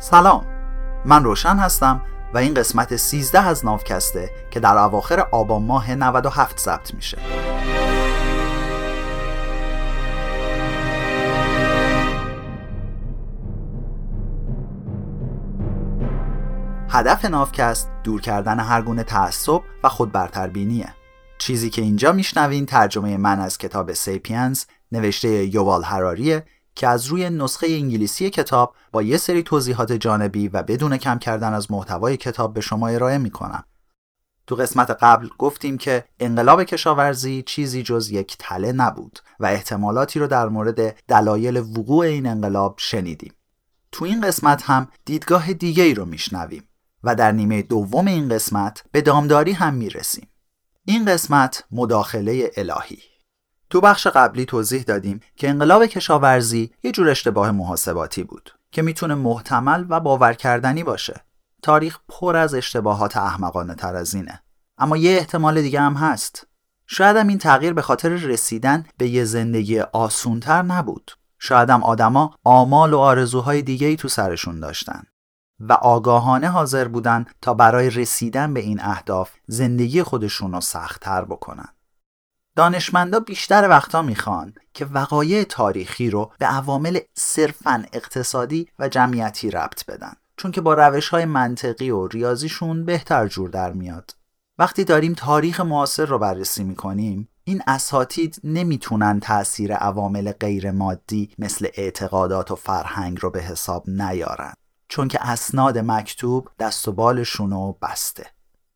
سلام، من روشن هستم و این قسمت 13 از ناوکسته که در اواخر آبان ماه 97 ضبط میشه. هدف ناوکست دور کردن هر گونه تعصب و خودبرتربینیه. چیزی که اینجا میشنوین ترجمه من از کتاب سیپینز نوشته یووال هراریه که از روی نسخه انگلیسی کتاب با یه سری توضیحات جانبی و بدون کم کردن از محتوای کتاب به شما ارائه میکنم. تو قسمت قبل گفتیم که انقلاب کشاورزی چیزی جز یک تله نبود و احتمالاتی رو در مورد دلایل وقوع این انقلاب شنیدیم. تو این قسمت هم دیدگاه دیگه‌ای رو میشنویم و در نیمه دوم این قسمت به دامداری هم میرسیم. این قسمت مداخله الهی. تو بخش قبلی توضیح دادیم که انقلاب کشاورزی یه جور اشتباه محاسباتی بود که میتونه محتمل و باور کردنی باشه. تاریخ پر از اشتباهات احمقانه تر از اینه. اما یه احتمال دیگه هم هست. شاید هم این تغییر به خاطر رسیدن به یه زندگی آسونتر نبود. شاید هم آدما آمال و آرزوهای دیگه‌ای تو سرشون داشتن و آگاهانه حاضر بودن تا برای رسیدن به این اهداف زندگی خودشون رو سخت‌تر بکنن. دانشمندا بیشتر وقتا میخوان که وقایع تاریخی رو به عوامل صرفاً اقتصادی و جمعیتی ربط بدن، چون که با روش‌های منطقی و ریاضیشون بهتر جور در میاد. وقتی داریم تاریخ معاصر رو بررسی میکنیم، این اساتید نمیتونن تأثیر عوامل غیر مادی مثل اعتقادات و فرهنگ رو به حساب نیارن، چون که اسناد مکتوب دست و بالشون رو بسته.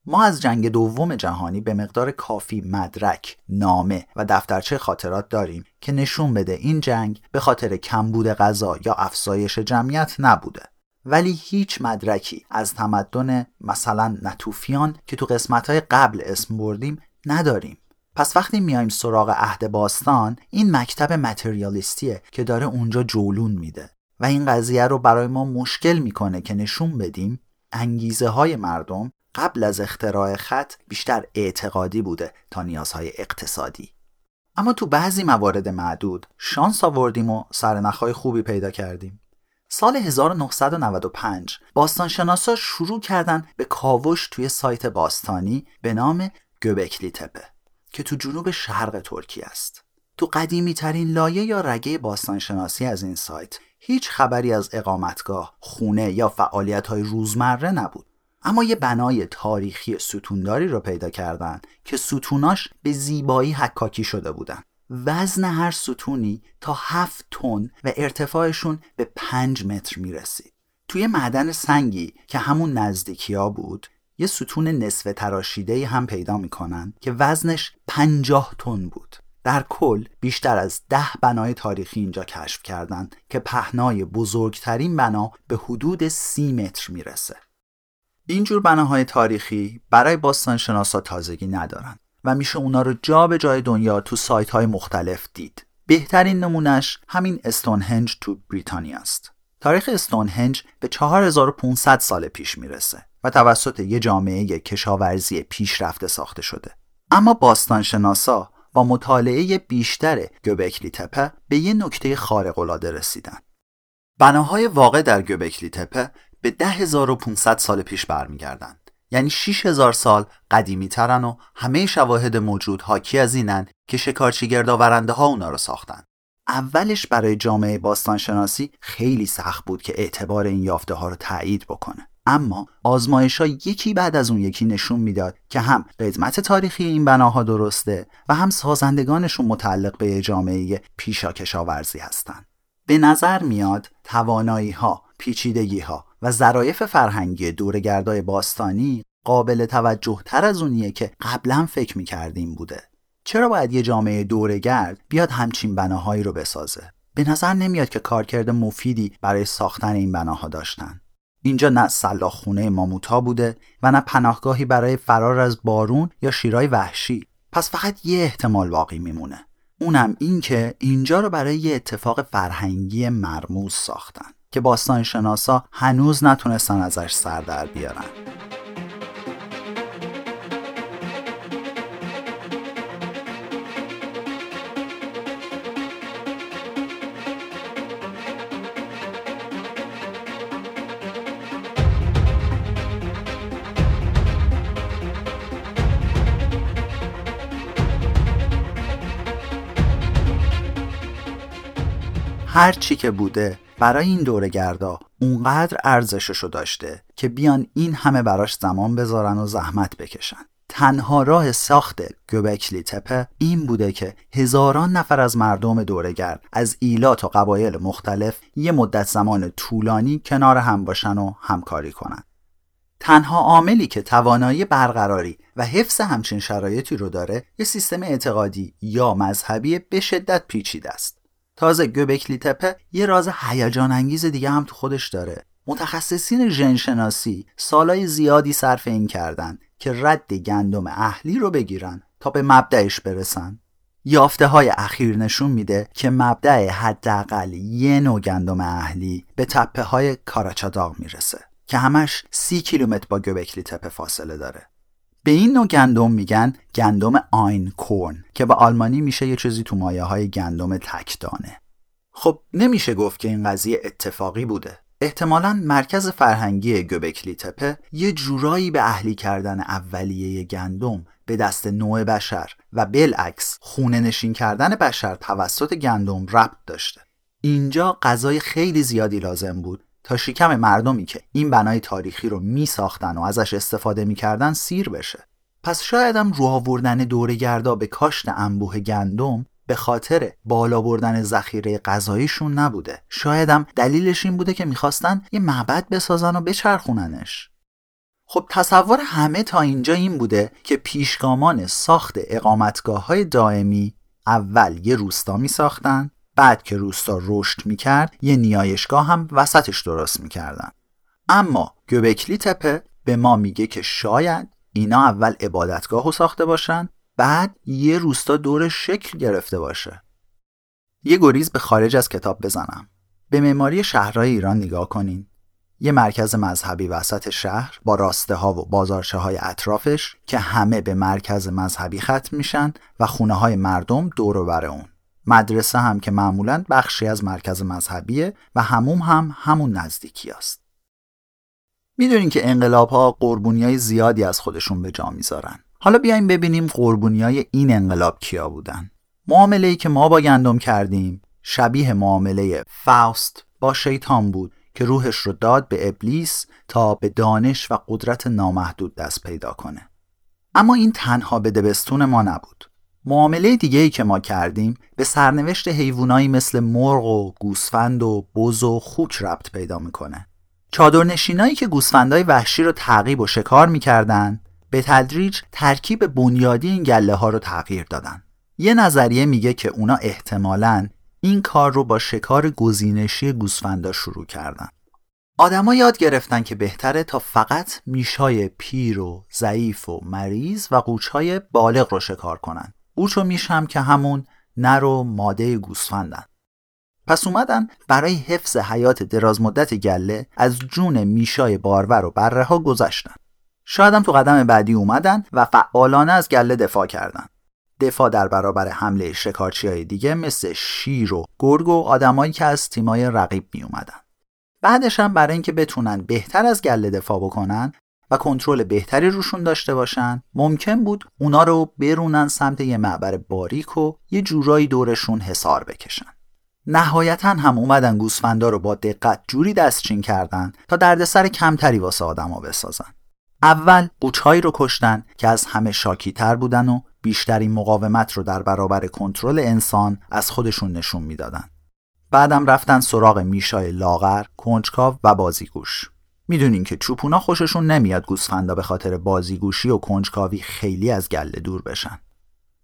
ما از جنگ دوم جهانی به مقدار کافی مدرک، نامه و دفترچه خاطرات داریم که نشون بده این جنگ به خاطر کمبود غذا یا افزایش جمعیت نبوده. ولی هیچ مدرکی از تمدن مثلا نطوفیان که تو قسمت‌های قبل اسم بردیم نداریم. پس وقتی میایم سراغ عهد باستان، این مکتب متریالیستیه که داره اونجا جولون میده و این قضیه رو برای ما مشکل میکنه که نشون بدیم انگیزه‌های مردم قبل از اختراع خط بیشتر اعتقادی بوده تا نیازهای اقتصادی. اما تو بعضی موارد معدود شانس آوردیم و سرنخهای خوبی پیدا کردیم. سال 1995 باستانشناسا شروع کردن به کاوش توی سایت باستانی به نام گوبکلی تپه که تو جنوب شرق ترکیه است. تو قدیمی ترین لایه یا رگه باستانشناسی از این سایت هیچ خبری از اقامتگاه، خونه یا فعالیت‌های روزمره نبود. اما یه بنای تاریخی ستونداری رو پیدا کردن که ستوناش به زیبایی حکاکی شده بودن. وزن هر ستونی تا 7 تن و ارتفاعشون به 5 متر میرسید. توی معدن سنگی که همون نزدیکیا بود، یه ستون نصف تراشیده‌ای هم پیدا میکنن که وزنش 50 تن بود. در کل بیشتر از 10 بنای تاریخی اینجا کشف کردن که پهنای بزرگترین بنا به حدود 30 متر میرسه. اینجور بناهای تاریخی برای باستانشناسا تازگی ندارن و میشه اونا رو جا به جای دنیا تو سایت‌های مختلف دید. بهترین نمونش همین استونهنج تو بریتانیا است. تاریخ استونهنج به 4500 سال پیش میرسه و توسط یه جامعه کشاورزی پیشرفته ساخته شده. اما باستانشناسا با مطالعه بیشتر گوبکلی تپه به یه نکته خارق‌العاده رسیدن. بناهای واقع در گوبکلی تپه به 10500 سال پیش برمیگردند، یعنی 6000 سال قدیمی ترن و همه شواهد موجود حاکی از اینن که شکارچی گردآورنده ها اونا رو ساختن. اولش برای جامعه باستانشناسی خیلی سخت بود که اعتبار این یافته ها رو تایید بکنه، اما آزمایش ها یکی بعد از اون یکی نشون میداد که هم قدمت تاریخی این بناها درسته و هم سازندگانشون متعلق به جامعه پیشا کشاورزی هستن. به نظر میاد توانایی ها، پیچیدگی ها و ظرایف فرهنگی دوره‌گردای باستانی قابل توجه تر از اونیه که قبلا فکر میکردیم بوده. چرا باید یه جامعه دوره‌گرد بیاد همچین بناهایی رو بسازه؟ به نظر نمیاد که کارکرد مفیدی برای ساختن این بناها داشتن. اینجا نه سلاخ‌خونه ماموتا بوده و نه پناهگاهی برای فرار از بارون یا شیرای وحشی. پس فقط یه احتمال باقی میمونه، اونم این که اینجا رو برای یه اتفاق فرهنگی مرموز ساختن که باستانشناسا هنوز نتونستن ازش سر در بیارن. هر چی که بوده برای این دوره‌گردا اونقدر ارزششو داشته که بیان این همه براش زمان بذارن و زحمت بکشن. تنها راه ساخت گوبکلی تپه این بوده که هزاران نفر از مردم دوره‌گرد از ایلات و قبایل مختلف یه مدت زمان طولانی کنار هم باشن و همکاری کنن. تنها عاملی که توانایی برقراری و حفظ همچین شرایطی رو داره یه سیستم اعتقادی یا مذهبی به شدت پیچیده است. تازه گوبکلی تپه یه راز هیجان انگیز دیگه هم تو خودش داره. متخصصین ژن‌شناسی سالای زیادی صرف این کردن که رد گندم اهلی رو بگیرن تا به مبدأش برسن. یافته‌های اخیر نشون میده که مبدأ حداقل یه نوع گندم اهلی به تپه‌های کاراچا داغ میرسه که همش 30 کیلومتر با گوبکلی تپه فاصله داره. به این نوع گندم میگن گندم آینکورن که به آلمانی میشه یه چیزی تو مایه‌های گندم تک‌دانه. خب نمیشه گفت که این قضیه اتفاقی بوده. احتمالاً مرکز فرهنگی گوبکلی تپه یه جورایی به اهلی کردن اولیه گندم به دست نوع بشر و بالعکس خونه نشین کردن بشر توسط گندم ربط داشته. اینجا غذای خیلی زیادی لازم بود تا شکم مردمی که این بنای تاریخی رو می ساختن و ازش استفاده می کردن سیر بشه. پس شاید هم رو آوردن دوره‌گردا به کاشت انبوه گندم به خاطر بالا بردن ذخیره غذاییشون نبوده. شاید هم دلیلش این بوده که میخواستن یه معبد بسازن و بچرخوننش. خب تصور همه تا اینجا این بوده که پیشگامان ساخت اقامتگاه‌های دائمی اول یه روستا میساختن، بعد که روستا رشد میکرد یه نیایشگاه هم وسطش درست میکردن. اما گوبکلی تپه به ما میگه که شاید اینا اول عبادتگاهو ساخته باشن، بعد یه روستا دور شکل گرفته باشه. یه گریز به خارج از کتاب بزنم. به معماری شهرهای ایران نگاه کنین. یه مرکز مذهبی وسط شهر با راسته ها و بازارچه های اطرافش که همه به مرکز مذهبی ختم میشن و خونه های مردم دور و بر اون. مدرسه هم که معمولاً بخشی از مرکز مذهبیه و حموم هم همون نزدیکی است. میدونین که انقلاب ها قربونیای زیادی از خودشون به جا میذارن. حالا بیایم ببینیم قربونیای این انقلاب کیا بودن. معامله‌ای که ما با گندم کردیم شبیه معامله فاوست با شیطان بود که روحش رو داد به ابلیس تا به دانش و قدرت نامحدود دست پیدا کنه. اما این تنها به دبستون ما نبود. معامله دیگه‌ای که ما کردیم به سرنوشت حیوانایی مثل مرغ و گوسفند و بز و خوک ربط پیدا می‌کنه. چادرنشینایی که گوسفندای وحشی رو تعقیب و شکار می‌کردن به تدریج ترکیب بنیادی این گله ها رو تغییر دادن. یه نظریه میگه که اونا احتمالاً این کار رو با شکار گزینشی گوسفندا شروع کردن. آدما یاد گرفتن که بهتره تا فقط میشای پیر و ضعیف و مریض و قوچهای بالغ رو شکار کنن. قوچ و میش هم که همون نر و ماده گوسفندن. پس اومدن برای حفظ حیات درازمدت گله از جون میشای بارور و بره ها گذشتن. شاید هم تو قدم بعدی اومدن و فعالانه از گله دفاع کردن. دفاع در برابر حمله شکارچی‌های دیگه مثل شیر و گرگ و آدمایی که از تیمای رقیب می اومدن. بعدش هم برای اینکه بتونن بهتر از گله دفاع بکنن و کنترل بهتری روشون داشته باشن، ممکن بود اونا رو برونن سمت یه معبر باریک و یه جورایی دورشون حصار بکشن. نهایتاً هم اومدن گوسفندا رو با دقت جوری دستچین کردن تا دردسر کمتری واسه آدما بسازن. اول قوچهایی رو کشتن که از همه شاکی‌تر بودن و بیشترین مقاومت رو در برابر کنترل انسان از خودشون نشون میدادن. بعدم رفتن سراغ میشای لاغر، کنجکاو و بازیگوش. میدونین که چوپونا خوششون نمیاد گوسفندا به خاطر بازیگوشی و کنجکاوی خیلی از گله دور بشن.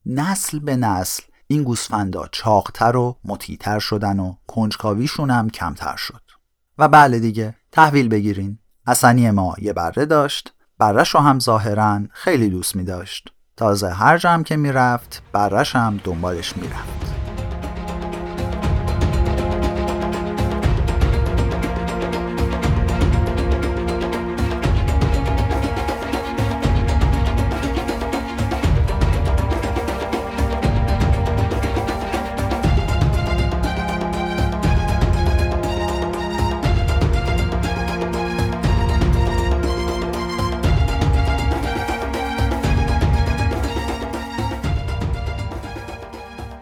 نسل به نسل این گوسفندا چاقتر و مطیع‌تر شدن و کنجکاویشون هم کمتر شد. و بله دیگه تحویل بگیرین. حسنی ما یه بره داشت. برش رو هم ظاهراً خیلی دوست می داشت. تازه هر جا هم که می رفت برش هم دنبالش می رفت.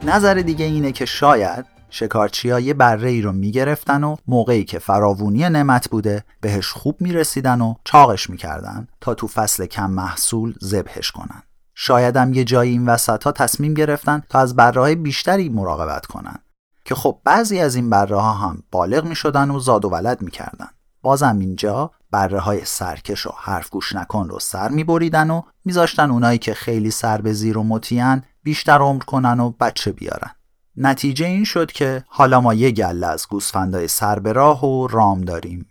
نظر دیگه اینه که شاید شکارچی‌ها یه بره‌ای رو می‌گرفتن و موقعی که فراوانی نعمت بوده بهش خوب می‌رسیدن و چاقش می‌کردن تا تو فصل کم محصول ذبحش کنن. شاید هم یه جایی این وسط‌ها تصمیم گرفتن تا از بره‌های بیشتری مراقبت کنن که خب بعضی از این بره‌ها هم بالغ می‌شدن و زاد و ولد می‌کردن. بازم اینجا بره‌های سرکش و حرف گوش نکن رو سر می‌بریدن و می‌ذاشتن اونایی که خیلی سر به زیر و مطیعن بیشتر عمر کنن و بچه بیارن. نتیجه این شد که حالا ما یه گله از گوسفندای سر به راه و رام داریم.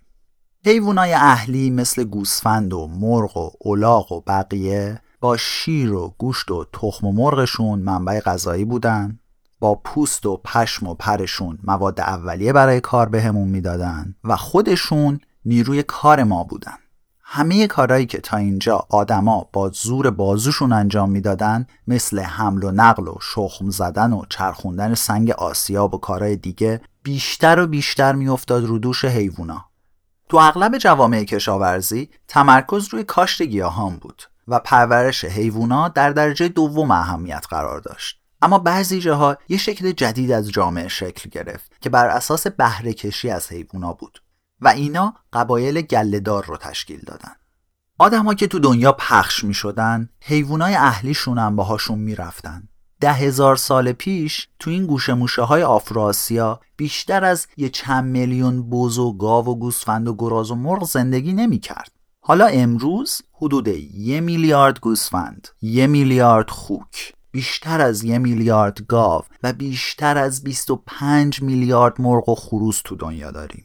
حیوانای اهلی مثل گوسفند و مرغ و الاغ و بقیه با شیر و گوشت و تخم و مرغشون منبع غذایی بودن، با پوست و پشم و پرشون مواد اولیه برای کار بهمون میدادن و خودشون نیروی کار ما بودن. همه کارهایی که تا اینجا آدما با زور بازوشون انجام میدادن، مثل حمل و نقل و شخم زدن و چرخوندن سنگ آسیاب و کارهای دیگه، بیشتر و بیشتر میافتاد رو دوش حیوونا. تو اغلب جوامع کشاورزی تمرکز روی کاشت گیاهان بود و پرورش حیوونا در درجه دوم اهمیت قرار داشت. اما بعضی جاها یه شکل جدید از جامعه شکل گرفت که بر اساس بهره کشی از حیوونا بود و اینا قبایل گله‌دار رو تشکیل دادن. آدم‌ها که تو دنیا پخش می‌شدن، حیوانای اهلیشون هم باهاشون می‌رفتن. 10,000 سال پیش تو این گوشه موشه‌های آفراسیا بیشتر از یه چند میلیون بز و گاو و گوسفند و گراز و مرغ زندگی نمی‌کرد. حالا امروز حدود 1 میلیارد گوسفند، 1 میلیارد خوک، بیشتر از 1 میلیارد گاو و بیشتر از 25 میلیارد مرغ و خروس تو دنیا داریم.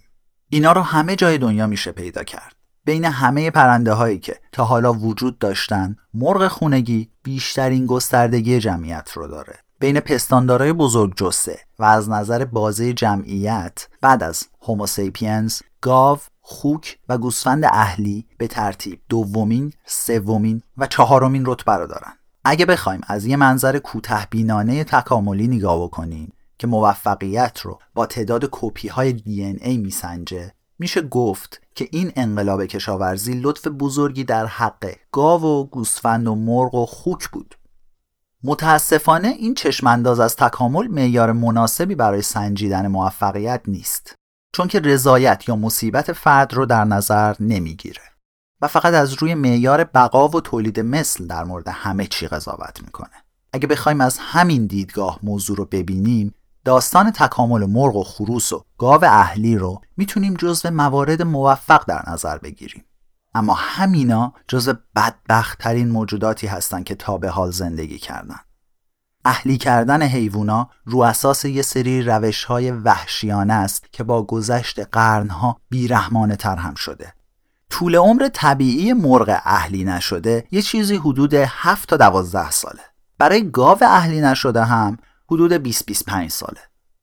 اینا رو همه جای دنیا میشه پیدا کرد. بین همه پرنده هایی که تا حالا وجود داشتن، مرغ خونگی بیشترین گستردگی جمعیت رو داره. بین پستاندارای بزرگ جثه و از نظر بازه جمعیت بعد از هومو ساپینز، گاو، خوک و گوسفند اهلی به ترتیب دومین، سومین و چهارمین رتبه رو دارن. اگه بخوایم از یه منظر کوتاه‌بینانه تکاملی نگاه بکنیم که موفقیت رو با تعداد کپی‌های DNA میسنجه، میشه گفت که این انقلاب کشاورزی لطف بزرگی در حق گاو و گوسفند و مرغ و خوک بود. متاسفانه این چشمانداز از تکامل معیار مناسبی برای سنجیدن موفقیت نیست، چون که رضایت یا مصیبت فرد رو در نظر نمیگیره و فقط از روی معیار بقا و تولید مثل در مورد همه چی قضاوت میکنه. اگه بخوایم از همین دیدگاه موضوع رو ببینیم، داستان تکامل مرغ و خروس و گاو اهلی رو میتونیم جزو موارد موفق در نظر بگیریم. اما همینا جزو بدبخت‌ترین موجوداتی هستن که تا به حال زندگی کردن. اهلی کردن حیوونا رو اساس یه سری روش‌های وحشیانه است که با گذشت قرن‌ها بی‌رحمانه‌تر هم شده. طول عمر طبیعی مرغ اهلی نشده یه چیزی حدود 7 تا 12 ساله. برای گاو اهلی نشده هم حدود 20-25 ساله.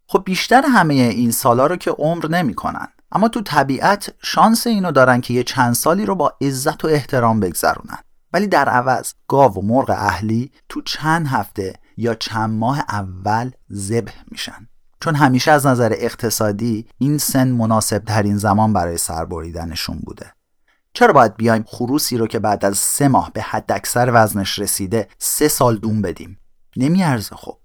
خب بیشتر همه این سالا رو که عمر نمی کنن، اما تو طبیعت شانس اینو دارن که یه چند سالی رو با عزت و احترام بگذرونن. ولی در عوض گاو و مرغ اهلی تو چند هفته یا چند ماه اول ذبح میشن، چون همیشه از نظر اقتصادی این سن مناسب ترین زمان برای سر بریدنشون بوده. چرا باید بیایم خروسی رو که بعد از 3 ماه به حد اکثر وزنش رسیده 3 سال دون بدیم؟ نمیارزه. خب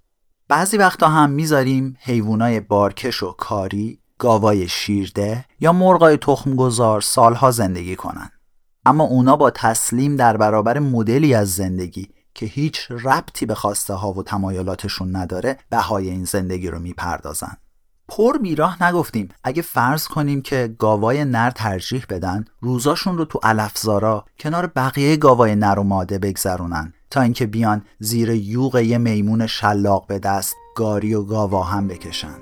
بعضی وقتا هم میذاریم حیوانای بارکش و کاری، گاوای شیرده یا مرغای تخمگذار سالها زندگی کنن، اما اونا با تسلیم در برابر مدلی از زندگی که هیچ ربطی به خواسته ها و تمایلاتشون نداره بهای این زندگی رو میپردازن. پر بیراه نگفتیم اگه فرض کنیم که گاوای نر ترجیح بدن روزاشون رو تو علفزارا کنار بقیه گاوای نر و ماده بگذرونن تا اینکه بیان زیر یوغ یه میمون شلاق به دست گاری و گاوا هم بکشن.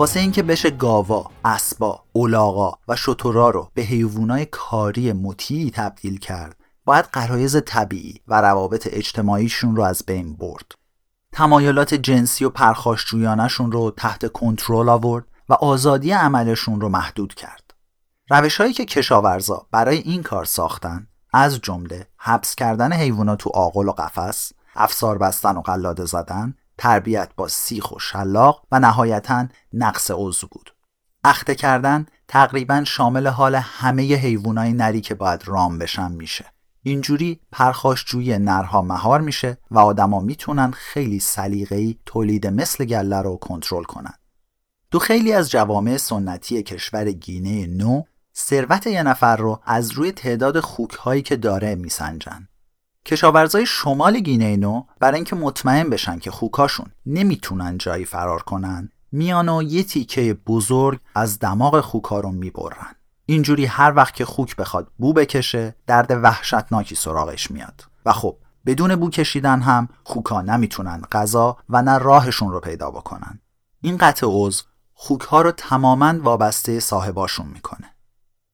واسه این که بشه گاوا، اسبا، الاغا و شترا رو به حیوانای کاری مطیعی تبدیل کرد، باید غرایز طبیعی و روابط اجتماعیشون رو از بین برد. تمایلات جنسی و پرخاشجویانه‌شون رو تحت کنترل آورد و آزادی عملشون رو محدود کرد. روش‌هایی که کشاورزا برای این کار ساختن، از جمله حبس کردن حیوانات تو آغل و قفس، افسار بستن و قلاده زدن، تربیت با سیخ و شلاق و نهایتاً نقص عضو بود. اخته کردن تقریباً شامل حال همه حیوانای نری که باید رام بشن میشه. اینجوری پرخاشجوی نرها مهار میشه و آدما میتونن خیلی سلیقه‌ای تولید مثل گله رو کنترل کنن. تو خیلی از جوامع سنتی کشور گینه نو، ثروت یه نفر رو از روی تعداد خوک‌هایی که داره میسنجن. کشاورزای شمال گینه نو برای اینکه مطمئن بشن که خوکاشون نمیتونن جایی فرار کنن، میان و یه تیکه بزرگ از دماغ خوکا رو میبرن. اینجوری هر وقت که خوک بخواد بو بکشه، درد وحشتناکی سراغش میاد و خب بدون بو کشیدن هم خوکا نمیتونن غذا و نه راهشون رو پیدا بکنن. این قطع عضو خوک‌ها رو تماماً وابسته صاحباشون میکنه.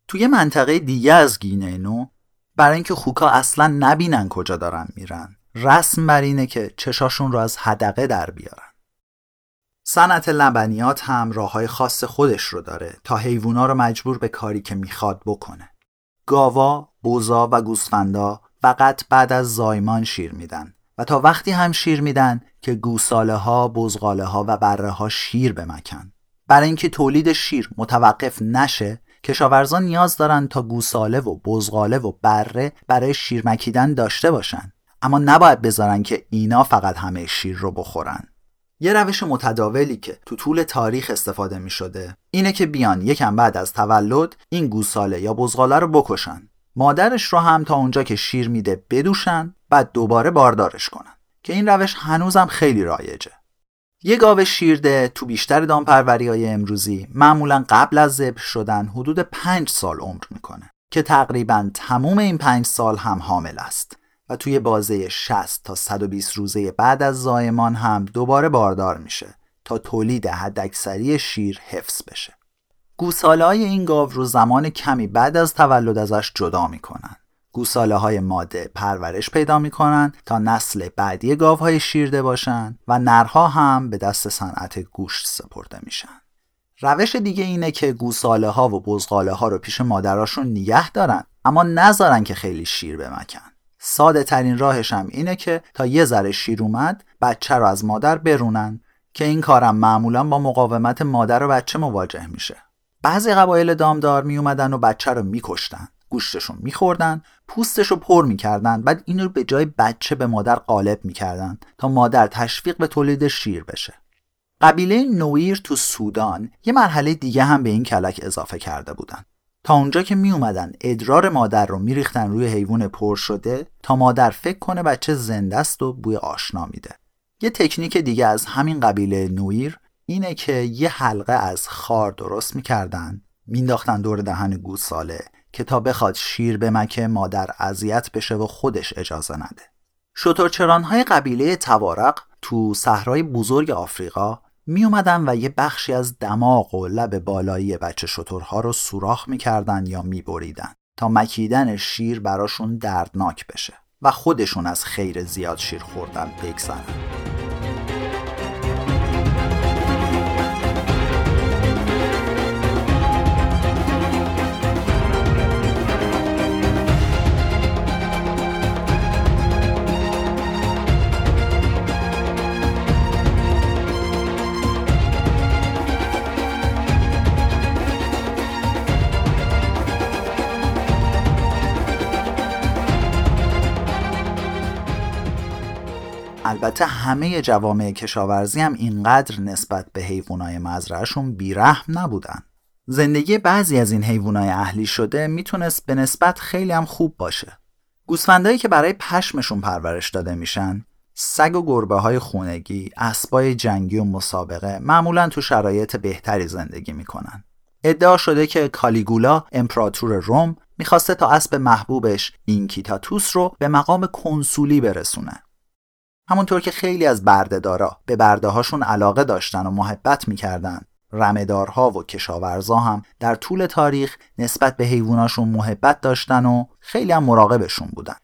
توی منطقه دیگه از گینه نو، برای اینکه خوکا اصلاً نبینن کجا دارن میرن، رسم بر اینه که چشاشون رو از حدقه در بیارن. صنعت لبنیات هم راه‌های خاص خودش رو داره تا حیوونا رو مجبور به کاری که میخواد بکنه. گاوا، بوزا و گوسفندا فقط بعد از زایمان شیر میدن و تا وقتی هم شیر میدن که گوساله‌ها، بزغاله‌ها و بره‌ها شیر بمکن. برای اینکه تولید شیر متوقف نشه، کشاورزان نیاز دارن تا گوساله و بزغاله و بره برای شیر مکیدن داشته باشن، اما نباید بذارن که اینا فقط همه شیر رو بخورن. یه روش متداولی که تو طول تاریخ استفاده می شده اینه که بیان یکم بعد از تولد این گوساله یا بزغاله رو بکشن، مادرش رو هم تا اونجا که شیر میده بدوشن، بعد دوباره باردارش کنن که این روش هنوزم خیلی رایجه. یه گاو شیرده تو بیشتر دامپروری‌های امروزی معمولاً قبل از ذبح شدن حدود 5 سال عمر میکنه که تقریباً تموم این 5 سال هم حامل است و توی بازه 60 تا 120 روزه بعد از زایمان هم دوباره باردار میشه تا تولید حداکثری شیر حفظ بشه. گوساله‌های این گاو رو زمان کمی بعد از تولد ازش جدا میکنن. گوساله‌های ماده پرورش پیدا می‌کنن تا نسل بعدی گاوهای شیرده باشن و نرها هم به دست صنعت گوشت سپرده میشن. روش دیگه اینه که گوساله‌ها و بزغاله‌ها رو پیش مادراشون نگه دارن، اما نذارن که خیلی شیر بمکن. ساده ترین راهش هم اینه که تا یه ذره شیر اومد، بچه رو از مادر برونن که این کارم معمولاً با مقاومت مادر و بچه مواجه میشه. بعضی قبایل دامدار میومدن و بچه رو می‌کشتن، گوشتشون میخوردن، پوستشو پر میکردن، بعد این رو به جای بچه به مادر قالب میکردن تا مادر تشویق به تولید شیر بشه. قبیله نویر تو سودان یه مرحله دیگه هم به این کلک اضافه کرده بودن. تا اونجا که میومدن ادرار مادر رو میریختن روی حیوان پر شده تا مادر فکر کنه بچه زنده است و بوی آشنا میده. یه تکنیک دیگه از همین قبیله نویر اینه که یه حلقه از خار درست میکردن، مینداختن دور دهن گوساله که تا بخواد شیر بمکه مادر اذیت بشه و خودش اجازه نده. شترچران‌های قبیله توارق تو صحرای بزرگ آفریقا می اومدن و یه بخشی از دماغ و لب بالایی بچه شترها رو سوراخ می‌کردن یا می‌بریدن تا مکیدن شیر براشون دردناک بشه و خودشون از خیر زیاد شیر خوردن بگذرن. البته همه جوامع کشاورزی هم اینقدر نسبت به حیوانات مزرعه‌شون بیرحم نبودن. زندگی بعضی از این حیوانات اهلی شده میتونست به نسبت خیلی هم خوب باشه. گوسفندایی که برای پشمشون پرورش داده میشن، سگ و گربه‌های خونگی، اسبای جنگی و مسابقه معمولاً تو شرایط بهتری زندگی میکنن. ادعا شده که کالیگولا امپراتور روم میخواسته تا اسب محبوبش اینکیتاتوس رو به مقام کنسولی برسونه. همونطور که خیلی از برده‌دارا به برده‌هاشون علاقه داشتن و محبت می‌کردن، رمه‌دارها و کشاورزا هم در طول تاریخ نسبت به حیواناشون محبت داشتن و خیلی هم مراقبشون بودن.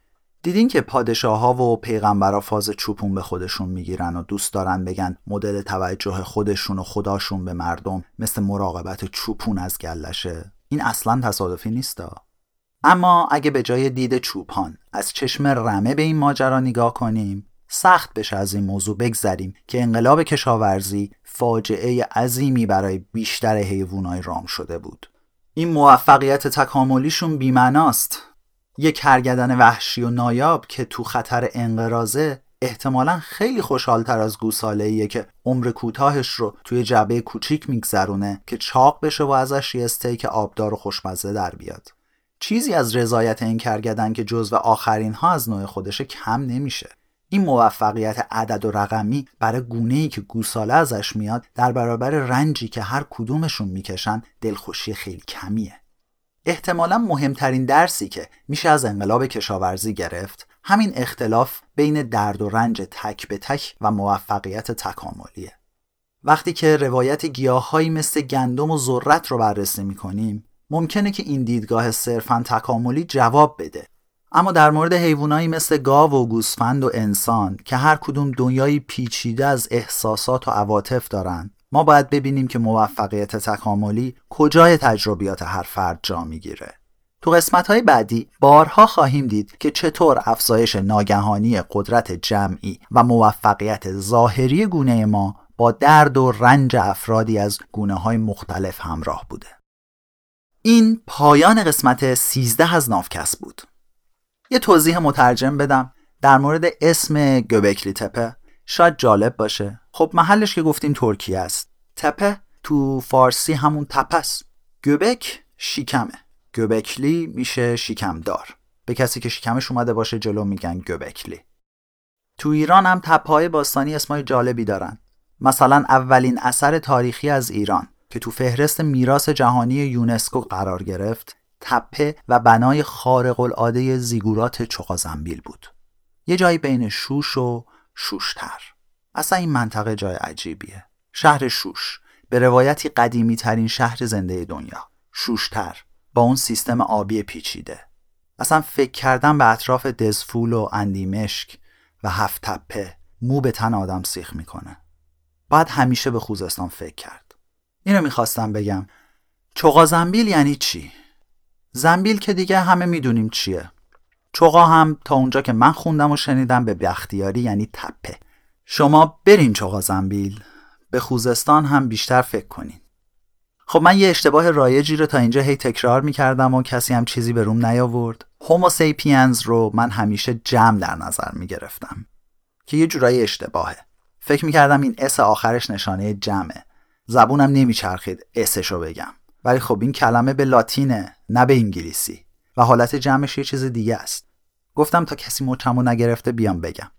دیدین که پادشاها و پیغمبرا فاز چوپون به خودشون میگیرن و دوست دارن بگن مدل توجه خودشون و خداشون به مردم مثل مراقبت چوپون از گلشه. این اصلا تصادفی نیستا. اما اگه به جای دید چوپان از چشم رمه به این ماجرا نگاه کنیم، سخت بشه از این موضوع بگذریم که انقلاب کشاورزی فاجعه عظیمی برای بیشتر حیوانای رام شده بود. این موفقیت تکاملیشون بی‌معناست. یک کرگدن وحشی و نایاب که تو خطر انقراضه احتمالاً خیلی خوشحال‌تر از گوساله‌ایه که عمر کوتاهش رو توی جعبه کوچیک میگذرونه که چاق بشه و ازش یه استیک آبدار و خوشمزه در بیاد. چیزی از رضایت این کرگدن که جزو آخرین ها از نوع خودشه کم نمیشه. این موفقیت عدد و رقمی برای گونه‌ای که گوساله ازش میاد در برابر رنجی که هر کدومشون میکشن دلخوشی خیلی کمیه. احتمالاً مهمترین درسی که میشه از انقلاب کشاورزی گرفت همین اختلاف بین درد و رنج تک به تک و موفقیت تکاملیه. وقتی که روایت گیاه‌هایی مثل گندم و ذرت رو بررسی میکنیم ممکنه که این دیدگاه صرفاً تکاملی جواب بده، اما در مورد حیوانایی مثل گاو و گوسفند و انسان که هر کدوم دنیایی پیچیده از احساسات و عواطف دارن، ما باید ببینیم که موفقیت تکاملی کجای تجربیات هر فرد جا میگیره. تو قسمت‌های بعدی بارها خواهیم دید که چطور افزایش ناگهانی قدرت جمعی و موفقیت ظاهری گونه ما با درد و رنج افرادی از گونه‌های مختلف همراه بوده. این پایان قسمت 13 از ناوکست بود. یه توضیح مترجم بدم در مورد اسم گوبکلی تپه. شاید جالب باشه. خب محلش که گفتیم ترکیه است. تپه تو فارسی همون تپس. گوبک شکمه. گوبکلی میشه شکمدار. به کسی که شکمش اومده باشه جلو میگن گوبکلی. تو ایران هم تپه‌های باستانی اسمای جالبی دارن. مثلا اولین اثر تاریخی از ایران که تو فهرست میراث جهانی یونسکو قرار گرفت، تپه و بنای خارق العاده زیگورات چوغا زنبیل بود. یه جایی بین شوش و شوشتر. اصلا این منطقه جای عجیبیه. شهر شوش به روایتی قدیمی ترین شهر زنده دنیا، شوشتر با اون سیستم آبی پیچیده. اصلا فکر کردن به اطراف دزفول و اندیمشک و هفت تپه مو به تن آدم سیخ میکنه. بعد همیشه به خوزستان فکر کرد. اینو میخواستم بگم. چوغا زنبیل یعنی چی؟ زنبیل که دیگه همه میدونیم چیه. چوغا هم تا اونجا که من خوندم و شنیدم به بختیاری یعنی تپه. شما برین چوغا زنبیل، به خوزستان هم بیشتر فکر کنین. خب من یه اشتباه رایجی رو تا اینجا هی تکرار میکردم و کسی هم چیزی به روم نیاورد. هومو سیپینز رو من همیشه جمع در نظر میگرفتم که یه جورایی اشتباهه. فکر میکردم این اس آخرش نشانه جمعه. زبونم نمیچرخید اسشو بگم، ولی خب این کلمه به لاتینه نه به انگلیسی و حالت جمعش یه چیز دیگه است. گفتم تا کسی مچمو نگرفته بیام بگم.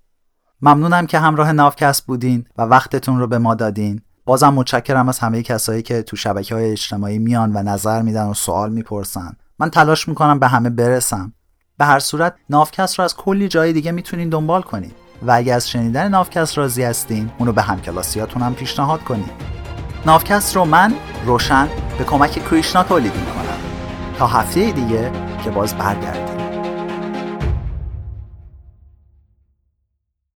ممنونم که همراه ناوکست بودین و وقتتون رو به ما دادین. بازم متشکرم از همه کسایی که تو شبکه‌های اجتماعی میان و نظر میدن و سوال میپرسن. من تلاش میکنم به همه برسم. به هر صورت ناوکست رو از کلی جای دیگه میتونین دنبال کنین و اگه از شنیدن ناوکست راضی هستین اون رو به همکلاسیاتون هم پیشنهاد کنین. ناوکست رو من روشن به کمک کریشنا تولید میکنم. تا هفته دیگه که باز برگردیم.